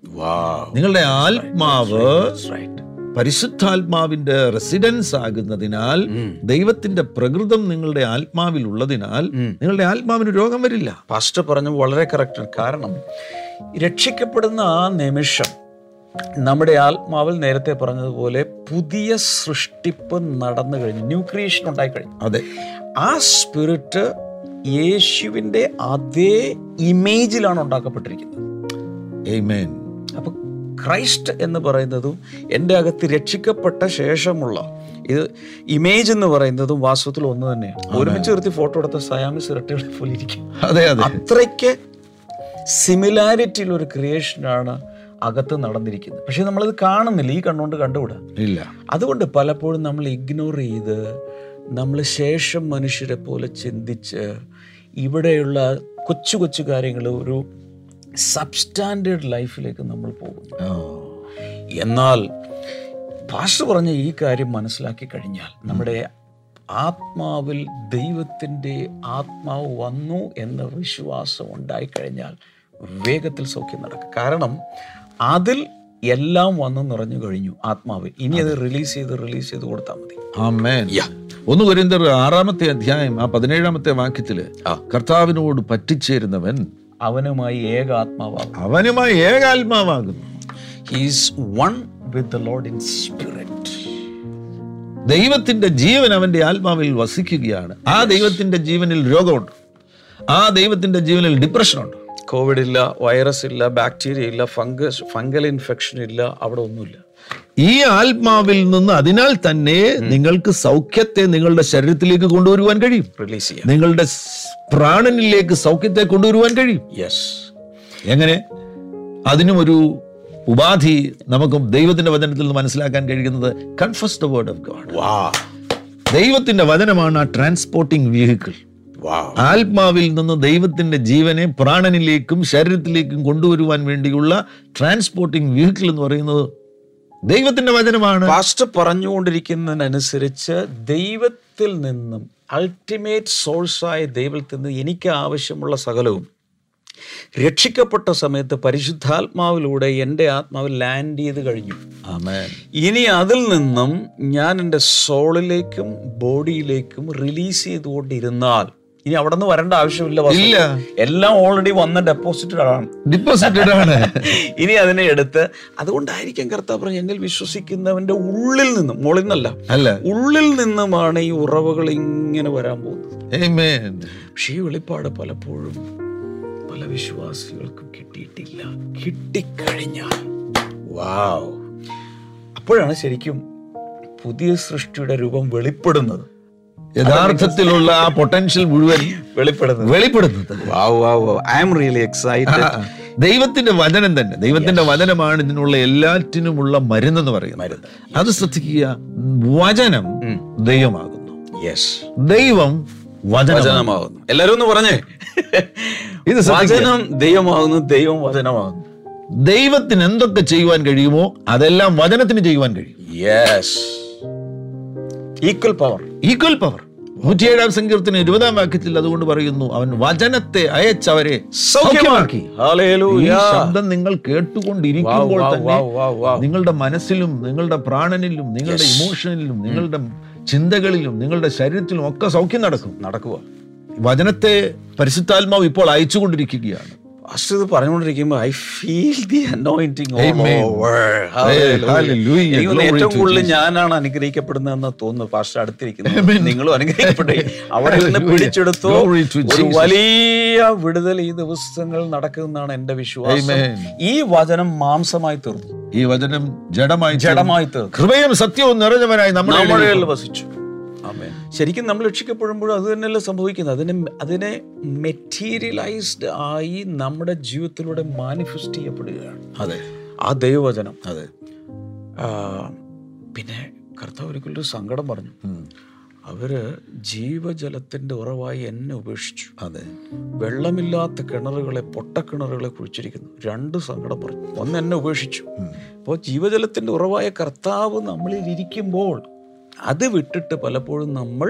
നിങ്ങളുടെ ആത്മാവ് പരിശുദ്ധാത്മാവിന്റെ റെസിഡൻസ് ആകുന്നതിനാൽ, ദൈവത്തിന്റെ പ്രകൃതം നിങ്ങളുടെ ആത്മാവിൽ ഉള്ളതിനാൽ നിങ്ങളുടെ ആത്മാവിന് രോഗം വരില്ല. പാസ്റ്റർ പറഞ്ഞു വളരെ കറക്റ്റ്. കാരണം രക്ഷിക്കപ്പെടുന്ന ആ നിമിഷം നമ്മുടെ ആത്മാവിൽ നേരത്തെ പറഞ്ഞതുപോലെ പുതിയ സൃഷ്ടിപ്പ് നടന്നു കഴിഞ്ഞു, ന്യൂ ക്രിയേഷൻ ഉണ്ടായി കഴിഞ്ഞു. അതെ, ആ സ്പിരിറ്റ് യേശുവിൻ്റെ അതേ ഇമേജിലാണ് ഉണ്ടാക്കപ്പെട്ടിരിക്കുന്നത്. ആമേൻ. അപ്പോൾ ക്രൈസ്റ്റ് എന്ന് പറയുന്നതും എൻ്റെ അകത്ത് രക്ഷിക്കപ്പെട്ട ശേഷമുള്ള ഇത് ഇമേജ് എന്ന് പറയുന്നതും വാസ്തവത്തിൽ ഒന്ന് തന്നെയാണ്. ഒരുമിച്ച് നിർത്തി ഫോട്ടോ എടുത്ത സയാമിസ് ഇരട്ടകളെ പോലെ ഇരിക്കും. അത്രയ്ക്ക് സിമിലാരിറ്റിയിൽ ഒരു ക്രിയേഷനാണ് അകത്ത് നടന്നിരിക്കുന്നത്. പക്ഷെ നമ്മളത് കാണുന്നില്ല, ഈ കണ്ണുകൊണ്ട് കണ്ടുകൂടാ. അതുകൊണ്ട് പലപ്പോഴും നമ്മൾ ഇഗ്നോർ ചെയ്ത് നമ്മൾ ശേഷം മനുഷ്യരെ പോലെ ചിന്തിച്ച് ഇവിടെയുള്ള കൊച്ചു കൊച്ചു കാര്യങ്ങൾ ഒരു സബ്സ്റ്റാൻഡേർഡ് ലൈഫിലേക്ക് നമ്മൾ പോകും. എന്നാൽ പാസ്റ്റർ പറഞ്ഞ ഈ കാര്യം മനസ്സിലാക്കി കഴിഞ്ഞാൽ നമ്മുടെ ആത്മാവിൽ ദൈവത്തിൻ്റെ ആത്മാവ് വന്നു എന്ന വിശ്വാസം ഉണ്ടായിക്കഴിഞ്ഞാൽ വേഗത്തിൽ സൗഖ്യം നടക്കും. കാരണം അതിൽ എല്ലാം വന്നു നിറഞ്ഞു കഴിഞ്ഞു ആത്മാവിൽ. ഇനി അത് റിലീസ് ചെയ്ത് കൊടുത്താൽ മതി. ആമേൻ. 1 കൊരിന്ത്യർ 6:17 കർത്താവിനോട് പറ്റിച്ചേരുന്നവൻ അവനുമായി ഏകാത്മാവാകുന്നു. He is one with the Lord in spirit. ദൈവത്തിന്റെ ജീവൻ അവന്റെ ആത്മാവിൽ വസിക്കുകയാണ്. ആ ദൈവത്തിന്റെ ജീവനിൽ രോഗമുണ്ട്, ആ ദൈവത്തിന്റെ ജീവനിൽ ഡിപ്രഷനുണ്ട്. കോവിഡ് ഇല്ല, വൈറസ് ഇല്ല, ബാക്ടീരിയ ഇല്ല, ഫംഗൽ ഇൻഫെക്ഷൻ ഇല്ല, അവിടെ ഒന്നുമില്ല. ഈ ആത്മാവിൽ നിന്ന് അതിനാൽ തന്നെ നിങ്ങൾക്ക് സൗഖ്യത്തെ നിങ്ങളുടെ ശരീരത്തിലേക്ക് കൊണ്ടുവരുവാൻ കഴിയും, റിലീസ് ചെയ്യാം. നിങ്ങളുടെ പ്രാണനിലേക്ക് സൗഖ്യത്തെ കൊണ്ടുവരുവാൻ കഴിയും. യെസ്. എങ്ങനെ? അതിനും ഒരു ഉപാധി നമുക്ക് ദൈവത്തിന്റെ വചനത്തിൽ നിന്ന് മനസ്സിലാക്കാൻ കഴിയുന്നത് confess the word of God. വാ, ദൈവത്തിന്റെ വചനമാണ് ആ ട്രാൻസ്പോർട്ടിംഗ് വെഹിക്കിൾ. ആത്മാവിൽ നിന്ന് ദൈവത്തിന്റെ ജീവനെ പ്രാണനിലേക്കും ശരീരത്തിലേക്കും കൊണ്ടുവരുവാൻ വേണ്ടിയുള്ള ട്രാൻസ്പോർട്ടിംഗ് വെഹിക്കിൾ എന്ന് പറയുന്നത് ദൈവത്തിന്റെ വചനമാണ്. പാസ്റ്റർ പറഞ്ഞുകൊണ്ടിരിക്കുന്നതിനനുസരിച്ച് ദൈവത്തിൽ നിന്നും, അൾട്ടിമേറ്റ് സോഴ്സായ ദൈവത്തിൽ നിന്ന് എനിക്ക് ആവശ്യമുള്ള സകലവും രക്ഷിക്കപ്പെട്ട സമയത്ത് പരിശുദ്ധാത്മാവിലൂടെ എൻ്റെ ആത്മാവിൽ ലാൻഡ് ചെയ്ത് കഴിഞ്ഞു. ആമേൻ. ഇനി അതിൽ നിന്നും ഞാൻ എൻ്റെ സോളിലേക്കും ബോഡിയിലേക്കും റിലീസ് ചെയ്തുകൊണ്ടിരുന്നാൽ ഇനി അവിടെ നിന്ന് വരേണ്ട ആവശ്യമില്ല. എല്ലാം ഓൾറെഡി വന്ന ഡെപ്പോസിറ്റഡ് ആണ്. ഇനി അതിനെ എടുത്ത്, അതുകൊണ്ടായിരിക്കും കർത്താവ് പറഞ്ഞു എങ്കിൽ വിശ്വസിക്കുന്നവന്റെ ഉള്ളിൽ നിന്നും, മുകളിൽ നിന്നല്ല, ഉള്ളിൽ നിന്നുമാണ് ഈ ഉറവുകൾ ഇങ്ങനെ വരാൻ പോകുന്നത്. പക്ഷേ ഈ വെളിപ്പാട് പലപ്പോഴും പല വിശ്വാസികൾക്കും കിട്ടിയിട്ടില്ല. കിട്ടിക്കഴിഞ്ഞാൽ വാവ്, അപ്പോഴാണ് ശരിക്കും പുതിയ സൃഷ്ടിയുടെ രൂപം വെളിപ്പെടുന്നത്, യഥാർത്ഥത്തിലുള്ള ആ പൊട്ടൻഷ്യൽ മുഴുവൻ വെളിപ്പെടുന്നത്. Wow wow wow, I am really excited. ദൈവത്തിന്റെ വചനം തന്നെ, ദൈവത്തിന്റെ വചനമാണ് ഇതിനുള്ള എല്ലാറ്റിനുമുള്ള മരുന്നെന്ന് പറയുന്നത്. അത് ശ്രദ്ധിക്കുക, വചനം ദൈവമാകുന്നു. ദൈവം വചനമാകുന്നു. എല്ലാരും ഒന്ന് പറഞ്ഞേ, ഇത് വചനം ദൈവമാകുന്നു, ദൈവം വചനമാകുന്നു. ദൈവത്തിന് എന്തൊക്കെ ചെയ്യുവാൻ കഴിയുമോ അതെല്ലാം വചനത്തിന് ചെയ്യുവാൻ കഴിയും. ഈക്വൽ പവർ 107-ാം സങ്കീർത്തനം 20-ാം വാക്യത്തിൽ അതുകൊണ്ട് പറയുന്നു, അവൻ വചനത്തെ അയച്ചവരെ സൗഖ്യമാക്കി. ഹല്ലേലൂയ. ഈ ശബ്ദം നിങ്ങൾ കേട്ടുകൊണ്ടിരിക്കുമ്പോൾ തന്നെ നിങ്ങളുടെ മനസ്സിലും നിങ്ങളുടെ പ്രാണനിലും നിങ്ങളുടെ ഇമോഷനിലും നിങ്ങളുടെ ചിന്തകളിലും നിങ്ങളുടെ ശരീരത്തിലും ഒക്കെ സൗഖ്യം നടക്കുക. വചനത്തെ പരിശുദ്ധാത്മാവ് ഇപ്പോൾ അയച്ചുകൊണ്ടിരിക്കുകയാണ്. അശ്രത് പറഞ്ഞുകൊണ്ടിരിക്കുമ്പോൾ I feel the anointing all over. ഹല്ലേലൂയ. ഏറ്റവും കൂടുതൽ ഞാനാണ് അനുഗ്രഹിക്കപ്പെടുന്നതെന്ന് തോന്നുന്നു. പാസ്റ്റർ അടുത്തിരിക്കുന്നു, നിങ്ങളും അനുഗ്രഹിക്കപ്പെട്ടു. അവിടെ നിന്ന് പിടിച്ചെടുത്തു ഒരു വലിയ വിടുതൽ ഈ ദിവസങ്ങൾ നടക്കുന്നതാണ് എന്റെ വിശ്വാസം. ഈ വചനം മാംസമായി തീർന്നു, ഈ വചനം ജഡമായി തീർന്നു, കൃപയും സത്യവും നിറഞ്ഞവനായി നമ്മുടെ വസിച്ചു. ശരിക്കും നമ്മൾ രക്ഷിക്കപ്പെടുമ്പോഴും അത് തന്നെയല്ലേ സംഭവിക്കുന്നത്. അതിനെ മെറ്റീരിയലൈസ്ഡ് ആയി നമ്മുടെ ജീവിതത്തിലൂടെ മാനിഫെസ്റ്റ് ചെയ്യപ്പെടുകയാണ്. അതെ, ആ ദൈവവചനം. അതെ. പിന്നെ കർത്താവ് ഒരിക്കലൊരു സങ്കടം പറഞ്ഞു, അവര് ജീവജലത്തിന്റെ ഉറവായി എന്നെ ഉപേക്ഷിച്ചു. അതെ, വെള്ളമില്ലാത്ത കിണറുകളെ, പൊട്ടക്കിണറുകളെ കുഴിച്ചിരിക്കുന്നു. രണ്ട് സങ്കടം പറഞ്ഞു. ഒന്ന്, എന്നെ ഉപേക്ഷിച്ചു. അപ്പോൾ ജീവജലത്തിന്റെ ഉറവായ കർത്താവ് നമ്മളിൽ ഇരിക്കുമ്പോൾ അത് വിട്ടിട്ട് പലപ്പോഴും നമ്മൾ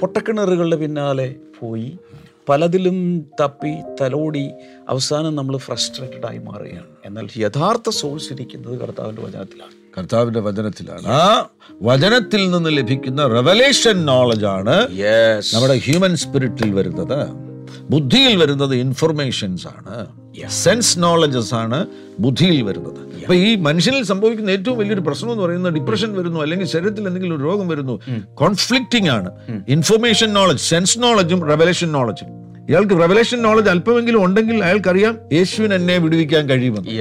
പൊട്ടക്കിണറുകളുടെ പിന്നാലെ പോയി പലതിലും തപ്പി തലോടി അവസാനം നമ്മൾ ഫ്രസ്ട്രേറ്റഡായി മാറുകയാണ്. എന്നാൽ യഥാർത്ഥ സോഴ്സ് ഇരിക്കുന്നത് കർത്താവിൻ്റെ വചനത്തിലാണ്. കർത്താവിൻ്റെ വചനത്തിലാണ്. ആ വചനത്തിൽ നിന്ന് ലഭിക്കുന്ന റെവലേഷൻ നോളജാണ് നമ്മുടെ ഹ്യൂമൻ സ്പിരിറ്റിൽ വരുന്നത്. ബുദ്ധിയിൽ വരുന്നത് ഇൻഫർമേഷൻസ് ആണ്, സെൻസ് നോളജസ് ആണ് ബുദ്ധിയിൽ വരുന്നത്. അപ്പൊ ഈ മനുഷ്യനിൽ സംഭവിക്കുന്ന ഏറ്റവും വലിയൊരു പ്രശ്നം എന്ന് പറയുന്നത് ഡിപ്രഷൻ വരുന്നു, അല്ലെങ്കിൽ ശരീരത്തിൽ എന്തെങ്കിലും ഒരു രോഗം വരുന്നു. കോൺഫ്ലിക്റ്റിംഗ് ആണ് ഇൻഫർമേഷൻ നോളജ്, സെൻസ് നോളജും റെവലേഷൻ നോളജും. ഇയാൾക്ക് റെവലേഷൻ നോളജ് അല്പമെങ്കിലും ഉണ്ടെങ്കിൽ അയാൾക്കറിയാം യേശുവിന് എന്നെ വിടുവിക്കാൻ കഴിയുമെന്ന്.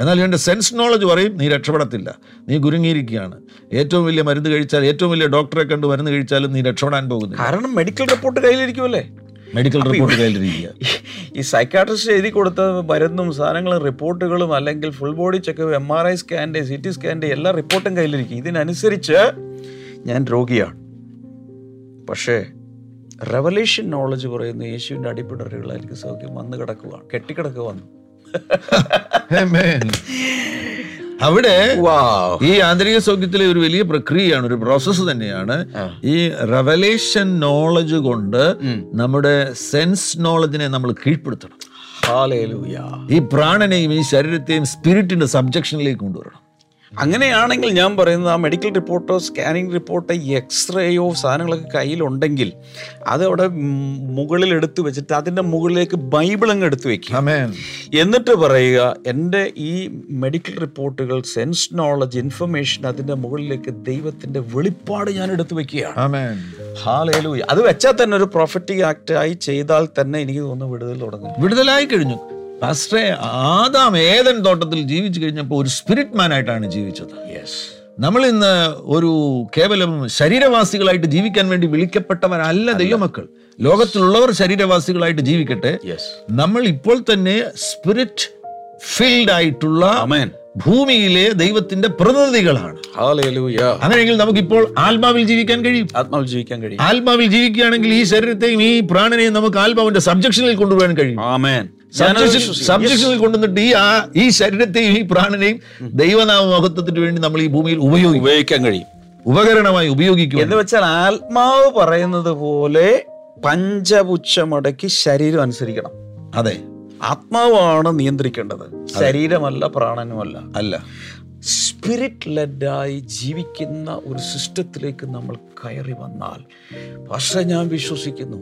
എന്നാൽ ഇവൻ്റെ സെൻസ് നോളജ് പറയും നീ രക്ഷപ്പെടത്തില്ല, നീ കുരുങ്ങിയിരിക്കുകയാണ്, ഏറ്റവും വലിയ മരുന്ന് കഴിച്ചാൽ, ഏറ്റവും വലിയ ഡോക്ടറെ കണ്ട് മരുന്ന് കഴിച്ചാലും നീ രക്ഷപ്പെടാൻ പോകുന്നു. കാരണം മെഡിക്കൽ റിപ്പോർട്ട് കയ്യിലിരിക്കുമല്ലേ. മെഡിക്കൽ റിപ്പോർട്ട് കയ്യിലിരിക്കുക, ഈ സൈക്കാട്രിസ്റ്റ് എഴുതി കൊടുത്ത മരുന്നും സാധനങ്ങളും റിപ്പോർട്ടുകളും, അല്ലെങ്കിൽ ഫുൾ ബോഡി ചെക്കപ്പ്, MRI സ്കാൻ്റെ, CT സ്കാൻ്റെ എല്ലാ റിപ്പോർട്ടും കയ്യിലിരിക്കും. ഇതിനനുസരിച്ച് ഞാൻ രോഗിയാണ്. പക്ഷേ റെവലേഷൻ നോളജ് പറയുന്നു യേശുവിൻ്റെ അടിപ്പിടറുകളായിരിക്കും സൗഖ്യം വന്ന് കിടക്കുക, കെട്ടിക്കിടക്കുക വന്നു. അവിടെ ഈ ആന്തരിക സൗഖ്യത്തിലെ ഒരു വലിയ പ്രക്രിയയാണ്, ഒരു പ്രോസസ്സ് തന്നെയാണ്. ഈ റെവലേഷൻ നോളജ് കൊണ്ട് നമ്മുടെ സെൻസ് നോളജിനെ നമ്മൾ കീഴ്പ്പെടുത്തണം. ഹല്ലേലൂയ. ഈ പ്രാണനെയും ഈ ശരീരത്തെയും സ്പിരിറ്റിന്റെ സബ്ജക്ഷനിലേക്ക് കൊണ്ടുവരണം. അങ്ങനെയാണെങ്കിൽ ഞാൻ പറയുന്നത് ആ മെഡിക്കൽ റിപ്പോർട്ടോ സ്കാനിങ് റിപ്പോർട്ടോ എക്സ്റേയോ സാധനങ്ങളൊക്കെ കയ്യിലുണ്ടെങ്കിൽ അതവിടെ മുകളിൽ എടുത്തു വെച്ചിട്ട് അതിൻ്റെ മുകളിലേക്ക് ബൈബിൾ അങ്ങ് എടുത്തു വെക്കുക. ആമേൻ. എന്നിട്ട് പറയുക എൻ്റെ ഈ മെഡിക്കൽ റിപ്പോർട്ടുകൾ, സെൻസ് നോളജ്, ഇൻഫർമേഷൻ, അതിൻ്റെ മുകളിലേക്ക് ദൈവത്തിൻ്റെ വെളിപ്പാട് ഞാൻ എടുത്തു വെക്കുകയാണ്. ആമേൻ. ഹല്ലേലൂയ. അത് വെച്ചാൽ തന്നെ ഒരു പ്രൊഫറ്റിക് ആക്ട് ആയി ചെയ്താൽ തന്നെ എനിക്ക് തോന്നുന്നു വിടുതൽ തുടങ്ങും. വിടുതലായി കഴിഞ്ഞു. ആദാം ഏദൻ തോട്ടത്തിൽ ജീവിച്ചു കഴിഞ്ഞപ്പോൾ ഒരു സ്പിരിറ്റ് മാനായിട്ടാണ് ജീവിച്ചത്. നമ്മൾ ഇന്ന് ഒരു കേവലം ശരീരവാസികളായിട്ട് ജീവിക്കാൻ വേണ്ടി വിളിക്കപ്പെട്ടവരല്ല ദൈവമക്കൾ. ലോകത്തിലുള്ളവർ ശരീരവാസികളായിട്ട് ജീവിക്കട്ടെ, നമ്മൾ ഇപ്പോൾ തന്നെ സ്പിരിറ്റ് ഫീൽഡ് ആയിട്ടുള്ള ഭൂമിയിലെ ദൈവത്തിന്റെ പ്രതിനിധികളാണ്. ഹല്ലേലൂയ. അങ്ങനെയെങ്കിൽ നമുക്കിപ്പോൾ ആത്മാവിൽ ജീവിക്കാൻ കഴിയും. ആത്മാവിൽ ജീവിക്കുകയാണെങ്കിൽ ഈ ശരീരത്തെയും ഈ പ്രാണനെയും നമുക്ക് ആത്മാവിന്റെ സബ്ജക്ഷനിൽ കൊണ്ടുപോകാൻ കഴിയും. ആമേൻ. സബ്ജക്ഷനിൽ കൊണ്ടുവന്നിട്ട് ഈ ശരീരത്തെയും ഈ പ്രാണനെയും ദൈവനാമമഹത്വത്തിന് വേണ്ടി നമ്മൾ ഈ ഭൂമിയിൽ ഉപയോഗിക്കാൻ കഴിയും, ഉപകരണമായി ഉപയോഗിക്കും എന്ന് വെച്ചാൽ ആത്മാവ് പറയുന്നത് പോലെ പഞ്ചപുച്ഛമടക്കി ശരീരം അനുസരിക്കണം. അതെ, ആത്മാവാണ് നിയന്ത്രിക്കേണ്ടത്, ശരീരമല്ല, പ്രാണനുമല്ല. അല്ല, സ്പിരിറ്റ് ലെഡായി ജീവിക്കുന്ന ഒരു സിസ്റ്റത്തിലേക്ക് നമ്മൾ കയറി വന്നാൽ പക്ഷേ ഞാൻ വിശ്വസിക്കുന്നു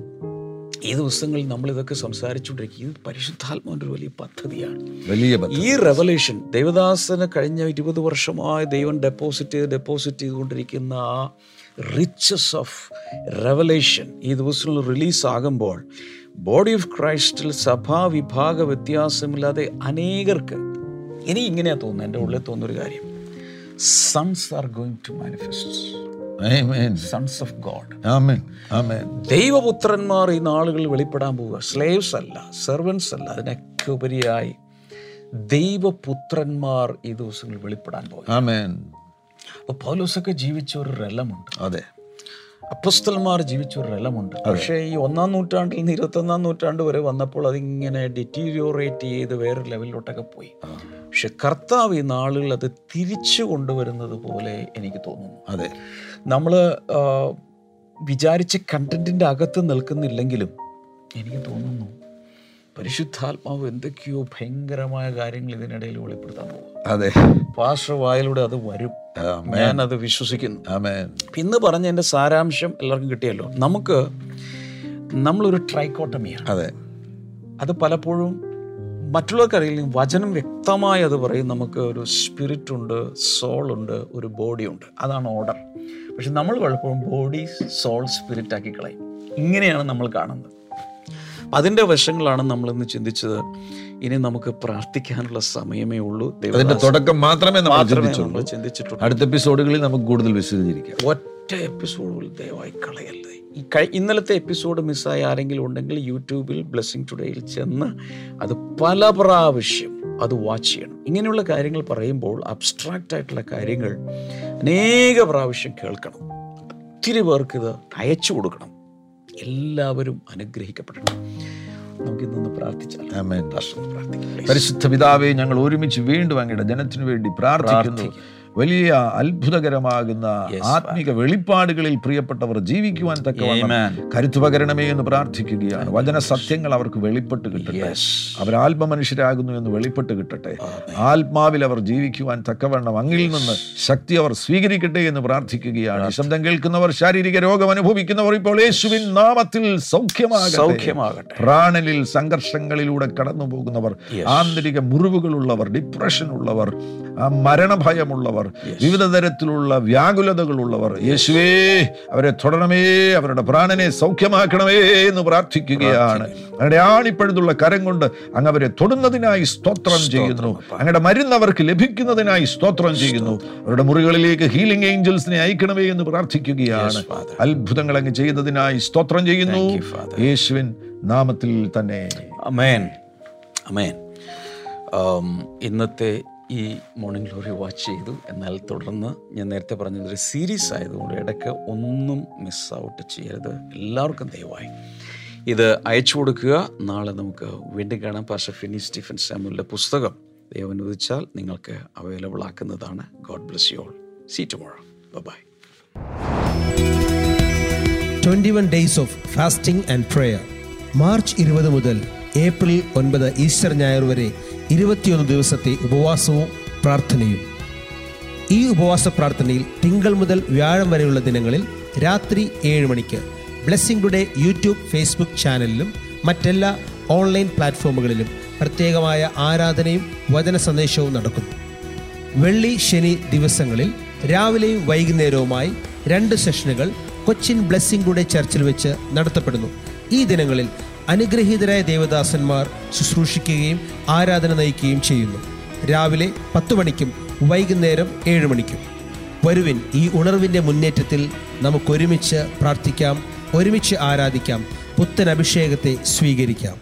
ഈ ദിവസങ്ങളിൽ നമ്മൾ ഇതൊക്കെ സംസാരിച്ചുകൊണ്ടിരിക്കും. ഇത് പരിശുദ്ധാത്മാവിൻ്റെ ഒരു വലിയ പദ്ധതിയാണ്, വലിയ ഈ റെവലേഷൻ. ദൈവദാസന് കഴിഞ്ഞ 20 വർഷമായി ദൈവം ഡെപ്പോസിറ്റ് ചെയ്തുകൊണ്ടിരിക്കുന്ന ആ റിച്ചസ് ഓഫ് റെവലേഷൻ ഈ ദിവസങ്ങളിൽ റിലീസാകുമ്പോൾ ബോഡി ഓഫ് ക്രൈസ്റ്റിൽ സഭാ വിഭാഗ വ്യത്യാസമില്ലാതെ അനേകർക്ക് ഇനി ഇങ്ങനെയാ തോന്നുന്നത്, എൻ്റെ ഉള്ളിൽ തോന്നുന്നൊരു കാര്യം, sons are going to manifest. Amen. Sons of God. Amen. Amen. ദൈവപുത്രന്മാർ ഈ നാളുകളിൽ വെളിപ്പെടാൻ പോവുക. സ്ലേവ്സ് അല്ല, സെർവൻസ് അല്ല, അതിനൊക്കെ ഉപരിയായി ദൈവപുത്രന്മാർ ഈ ദിവസങ്ങളിൽ വെളിപ്പെടാൻ പോവുക. ആമേൻ. അപ്പോൾ പൗലോസൊക്കെ ജീവിച്ച ഒരു റെലമുണ്ട്. അതെ, അപ്പോസ്തലന്മാർ ജീവിച്ചൊരു റലമുണ്ട്. പക്ഷേ ഈ ഒന്നാം നൂറ്റാണ്ടിൽ നിന്ന് ഇരുപത്തൊന്നാം നൂറ്റാണ്ട് വരെ വന്നപ്പോൾ അതിങ്ങനെ ഡിറ്റീരിയോറേറ്റ് ചെയ്ത് വേറെ ലെവലിലോട്ടൊക്കെ പോയി. പക്ഷെ കർത്താവ് ഈ നാളുകളിൽ അത് തിരിച്ചു കൊണ്ടുവരുന്നത് പോലെ എനിക്ക് തോന്നുന്നു. അതെ, നമ്മൾ വിചാരിച്ച കണ്ടന്റിൻ്റെ അകത്ത് നിൽക്കുന്നില്ലെങ്കിലും എനിക്ക് തോന്നുന്നു പരിശുദ്ധാത്മാവ് എന്തൊക്കെയോ ഭയങ്കരമായ കാര്യങ്ങൾ ഇതിനിടയിൽ വെളിപ്പെടുത്താൻ പോകും. അതെ, പാസ്റ്റർ വായിലൂടെ അത് വരും, ഞാനത് വിശ്വസിക്കുന്നു. ഇന്ന് പറഞ്ഞ എൻ്റെ സാരാംശം എല്ലാവർക്കും കിട്ടിയല്ലോ. നമ്മളൊരു ട്രൈക്കോട്ടമിയാണ്. അതെ, അത് പലപ്പോഴും മറ്റുള്ളവർക്കറിയില്ലെങ്കിൽ വചനം വ്യക്തമായി അത് പറയും. നമുക്ക് ഒരു സ്പിരിറ്റ് ഉണ്ട്, സോളുണ്ട്, ഒരു ബോഡി ഉണ്ട്. അതാണ് ഓർഡർ. പക്ഷെ നമ്മൾ പലപ്പോഴും ബോഡി സോൾ സ്പിരിറ്റ് ആക്കി കളയും. ഇങ്ങനെയാണ് നമ്മൾ കാണുന്നത്. അതിൻ്റെ വശങ്ങളാണ് നമ്മളിന്ന് ചിന്തിച്ചത്. ഇനി നമുക്ക് പ്രാർത്ഥിക്കാനുള്ള സമയമേ ഉള്ളൂ. അതിന്റെ തുടക്കം മാത്രമേ നമ്മൾ ചിന്തിച്ചിട്ടുള്ളൂ. അടുത്ത എപ്പിസോഡുകളിൽ നമുക്ക് കൂടുതൽ വിശദീകരിക്കാം. ഒറ്റ എപ്പിസോഡുകൾ ദയവായി കളയല്ലേ. ഇന്നലത്തെ എപ്പിസോഡ് മിസ്സായി ആരെങ്കിലും ഉണ്ടെങ്കിൽ യൂട്യൂബിൽ ബ്ലെസ്സിങ് ടുഡേയിൽ ചെന്ന് അത് പല പ്രാവശ്യം അത് വാച്ച് ചെയ്യണം. ഇങ്ങനെയുള്ള കാര്യങ്ങൾ പറയുമ്പോൾ അബ്സ്ട്രാക്റ്റ് ആയിട്ടുള്ള കാര്യങ്ങൾ അനേക പ്രാവശ്യം കേൾക്കണം. ഒത്തിരി പേർക്ക് ഇത് അയച്ചു കൊടുക്കണം. എല്ലാവരും അനുഗ്രഹിക്കപ്പെടണം. നമുക്കിന്ന് പ്രാർത്ഥിച്ചാൽ. ആമേൻ. പരിശുദ്ധ പിതാവേ, ഞങ്ങൾ ഒരുമിച്ച് വീണ്ടും അങ്ങയുടെ ജനത്തിനു വേണ്ടി പ്രാർത്ഥിക്കുന്നു. വലിയ അത്ഭുതകരമാകുന്ന ആത്മീക വെളിപ്പാടുകളിൽ പ്രിയപ്പെട്ടവർ ജീവിക്കുവാൻ തക്കവണ്ണം കരുത്തു പകരണമേ എന്ന് പ്രാർത്ഥിക്കുകയാണ്. വചന സത്യങ്ങൾ അവർക്ക് വെളിപ്പെട്ട് കിട്ടട്ടെ. അവർ ആത്മമനുഷ്യരാകുന്നു എന്ന് വെളിപ്പെട്ട് കിട്ടട്ടെ. ആത്മാവിൽ അവർ ജീവിക്കുവാൻ തക്കവണ്ണം അങ്ങിൽ നിന്ന് ശക്തി അവർ സ്വീകരിക്കട്ടെ എന്ന് പ്രാർത്ഥിക്കുകയാണ്. ശബ്ദം കേൾക്കുന്നവർ, ശാരീരിക രോഗം അനുഭവിക്കുന്നവർ ഇപ്പോൾ യേശുവിൻ നാമത്തിൽ സൗഖ്യമാകട്ടെ. പ്രാണനിൽ സംഘർഷങ്ങളിലൂടെ കടന്നു പോകുന്നവർ, ആന്തരിക മുറിവുകളുള്ളവർ, ഡിപ്രഷൻ ഉള്ളവർ, മരണഭയമുള്ളവർ, വിവിധ തരത്തിലുള്ള വ്യാകുലതകളുള്ളവർ, യേശുവേ അവരെ തൊടണമേ, അവരുടെ പ്രാണനെ സൗഖ്യമാക്കണമേ എന്ന് പ്രാർത്ഥിക്കുകയാണ്. അവരുടെ ആണിപ്പഴുതുള്ള കരം കൊണ്ട് അങ്ങ് അവരെ തൊടുന്നതിനായി സ്തോത്രം ചെയ്യുന്നു. അങ്ങയുടെ മരുന്ന് അവർക്ക് ലഭിക്കുന്നതിനായി സ്തോത്രം ചെയ്യുന്നു. അവരുടെ മുറികളിലേക്ക് ഹീലിംഗ് ഏഞ്ചൽസിനെ അയക്കണമേ എന്ന് പ്രാർത്ഥിക്കുകയാണ്. അത്ഭുതങ്ങൾ അങ്ങ് ചെയ്തതിനായി സ്തോത്രം ചെയ്യുന്നു. യേശുവിൻ നാമത്തിൽ തന്നെ ആമേൻ. ആമേൻ. ഇന്നത്തെ ഈ മോർണിംഗ് ഗ്ലോറി വാച്ച് ചെയ്തു. എന്നാൽ തുടർന്ന് ഞാൻ നേരത്തെ പറഞ്ഞതൊരു സീരീസ് ആയതുകൊണ്ട് ഇടയ്ക്ക് ഒന്നും മിസ് ഔട്ട് ചെയ്യരുത്. എല്ലാവർക്കും ദയവായി ഇത് അയച്ചു കൊടുക്കുക. നാളെ നമുക്ക് വീണ്ടും കാണാം. പാസ്റ്റർ ഫിനിഷ് സ്റ്റീഫൻ സാമുവലിൻ്റെ പുസ്തകം ദൈവം അനുവദിച്ചാൽ നിങ്ങൾക്ക് അവൈലബിൾ ആക്കുന്നതാണ്. God bless you all. See tomorrow. Bye. 21 days of fasting and prayer. March 20 മുതൽ ഏപ്രിൽ 9 ഈസ്റ്റർ ഞായർ വരെ 21 ദിവസത്തെ ഉപവാസവും പ്രാർത്ഥനയും. ഈ ഉപവാസ പ്രാർത്ഥനയിൽ തിങ്കൾ മുതൽ വ്യാഴം വരെയുള്ള ദിനങ്ങളിൽ രാത്രി 7 മണിക്ക് ബ്ലെസ്സിംഗ് ടുഡേ യൂട്യൂബ്, ഫേസ്ബുക്ക് ചാനലിലും മറ്റെല്ലാ ഓൺലൈൻ പ്ലാറ്റ്ഫോമുകളിലും പ്രത്യേകമായ ആരാധനയും വചന സന്ദേശവും നടക്കുന്നു. വെള്ളി, ശനി ദിവസങ്ങളിൽ രാവിലെയും വൈകുന്നേരവുമായി 2 സെഷനുകൾ കൊച്ചിൻ ബ്ലെസ്സിംഗ് ടുഡേ ചർച്ചിൽ വെച്ച് നടത്തപ്പെടുന്നു. ഈ ദിനങ്ങളിൽ അനുഗ്രഹീതരായ ദേവദാസന്മാർ ശുശ്രൂഷിക്കുകയും ആരാധന നയിക്കുകയും ചെയ്യുന്നു. രാവിലെ 10 മണിക്കും വൈകുന്നേരം 7 മണിക്കും. വരുവിൻ, ഈ ഉണർവിൻ്റെ മുന്നേറ്റത്തിൽ നമുക്കൊരുമിച്ച് പ്രാർത്ഥിക്കാം, ഒരുമിച്ച് ആരാധിക്കാം, പുത്തൻ അഭിഷേകത്തെ സ്വീകരിക്കാം.